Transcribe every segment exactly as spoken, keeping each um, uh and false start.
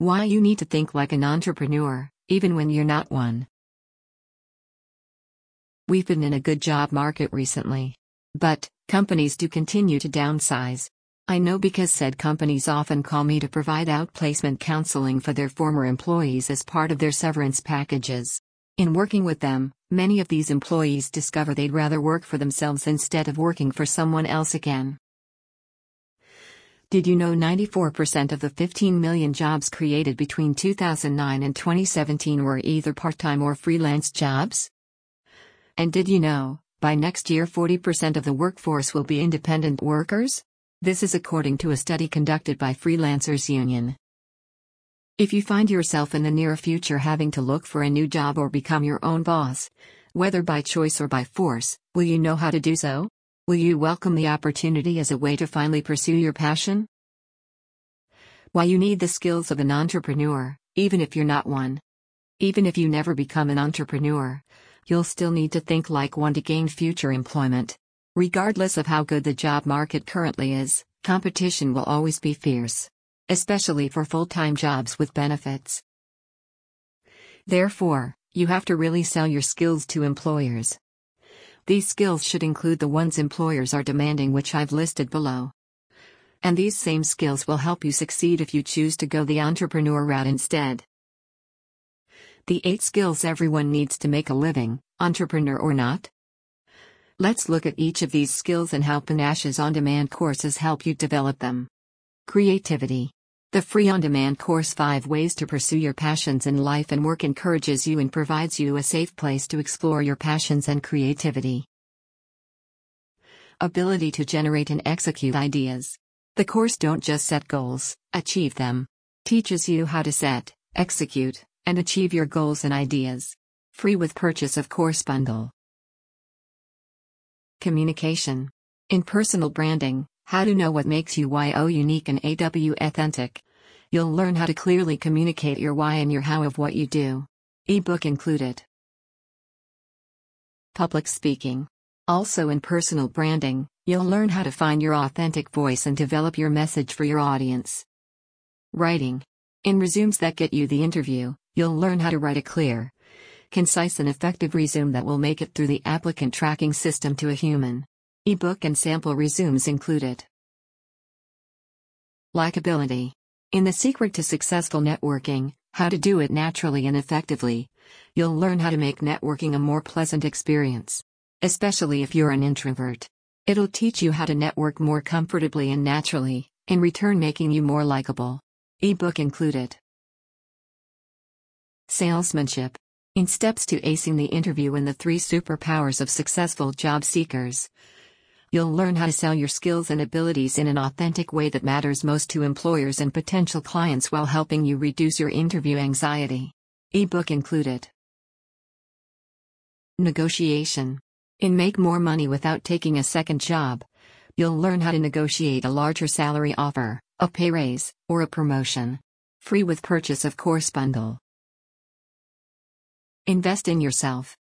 Why you need to think like an entrepreneur, even when you're not one. We've been in a good job market recently. But, companies do continue to downsize. I know because said companies often call me to provide outplacement counseling for their former employees as part of their severance packages. In working with them, many of these employees discover they'd rather work for themselves instead of working for someone else again. Did you know ninety-four percent of the fifteen million jobs created between two thousand nine and twenty seventeen were either part-time or freelance jobs? And did you know, by next year forty percent of the workforce will be independent workers? This is according to a study conducted by Freelancers Union. If you find yourself in the near future having to look for a new job or become your own boss, whether by choice or by force, will you know how to do so? Will you welcome the opportunity as a way to finally pursue your passion? Why you need the skills of an entrepreneur, even if you're not one. Even if you never become an entrepreneur, you'll still need to think like one to gain future employment. Regardless of how good the job market currently is, competition will always be fierce, especially for full-time jobs with benefits. Therefore, you have to really sell your skills to employers. These skills should include the ones employers are demanding, which I've listed below. And these same skills will help you succeed if you choose to go the entrepreneur route instead. The eight skills everyone needs to make a living, entrepreneur or not. Let's look at each of these skills and how paNASH's on-demand courses help you develop them. Creativity. The free on-demand course Five Ways to Pursue Your Passions in Life and Work encourages you and provides you a safe place to explore your passions and creativity. Ability to generate and execute ideas. The course Don't Just Set Goals, Achieve Them teaches you how to set, execute, and achieve your goals and ideas. Free with purchase of course bundle. Communication. In personal branding, how to know what makes you Y O unique and A W authentic. You'll learn how to clearly communicate your why and your how of what you do. Ebook included. Public speaking. Also in personal branding, you'll learn how to find your authentic voice and develop your message for your audience. Writing. In resumes that get you the interview, you'll learn how to write a clear, concise and effective resume that will make it through the applicant tracking system to a human. Ebook and sample resumes included. Likability. In The Secret to Successful Networking, How to Do It Naturally and Effectively, you'll learn how to make networking a more pleasant experience, especially if you're an introvert. It'll teach you how to network more comfortably and naturally, in return making you more likable. Ebook included. Salesmanship. In Steps to Acing the Interview and the Three Superpowers of Successful Job Seekers, you'll learn how to sell your skills and abilities in an authentic way that matters most to employers and potential clients while helping you reduce your interview anxiety. Ebook included. Negotiation. In Make More Money Without Taking a Second Job, you'll learn how to negotiate a larger salary offer, a pay raise, or a promotion. Free with purchase of course bundle. Invest in yourself.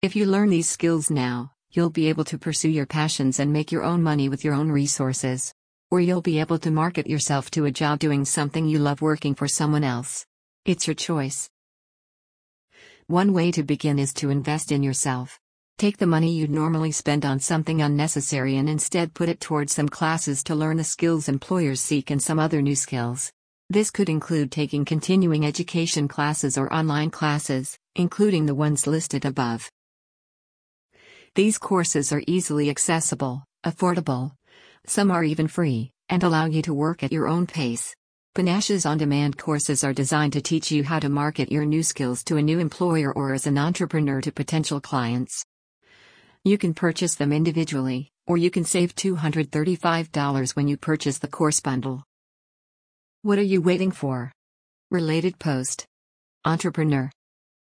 If you learn these skills now, you'll be able to pursue your passions and make your own money with your own resources. Or you'll be able to market yourself to a job doing something you love working for someone else. It's your choice. One way to begin is to invest in yourself. Take the money you'd normally spend on something unnecessary and instead put it towards some classes to learn the skills employers seek and some other new skills. This could include taking continuing education classes or online classes, including the ones listed above. These courses are easily accessible, affordable. Some are even free, and allow you to work at your own pace. paNASH's on-demand courses are designed to teach you how to market your new skills to a new employer or as an entrepreneur to potential clients. You can purchase them individually, or you can save two hundred thirty-five dollars when you purchase the course bundle. What are you waiting for? Related post. Entrepreneur.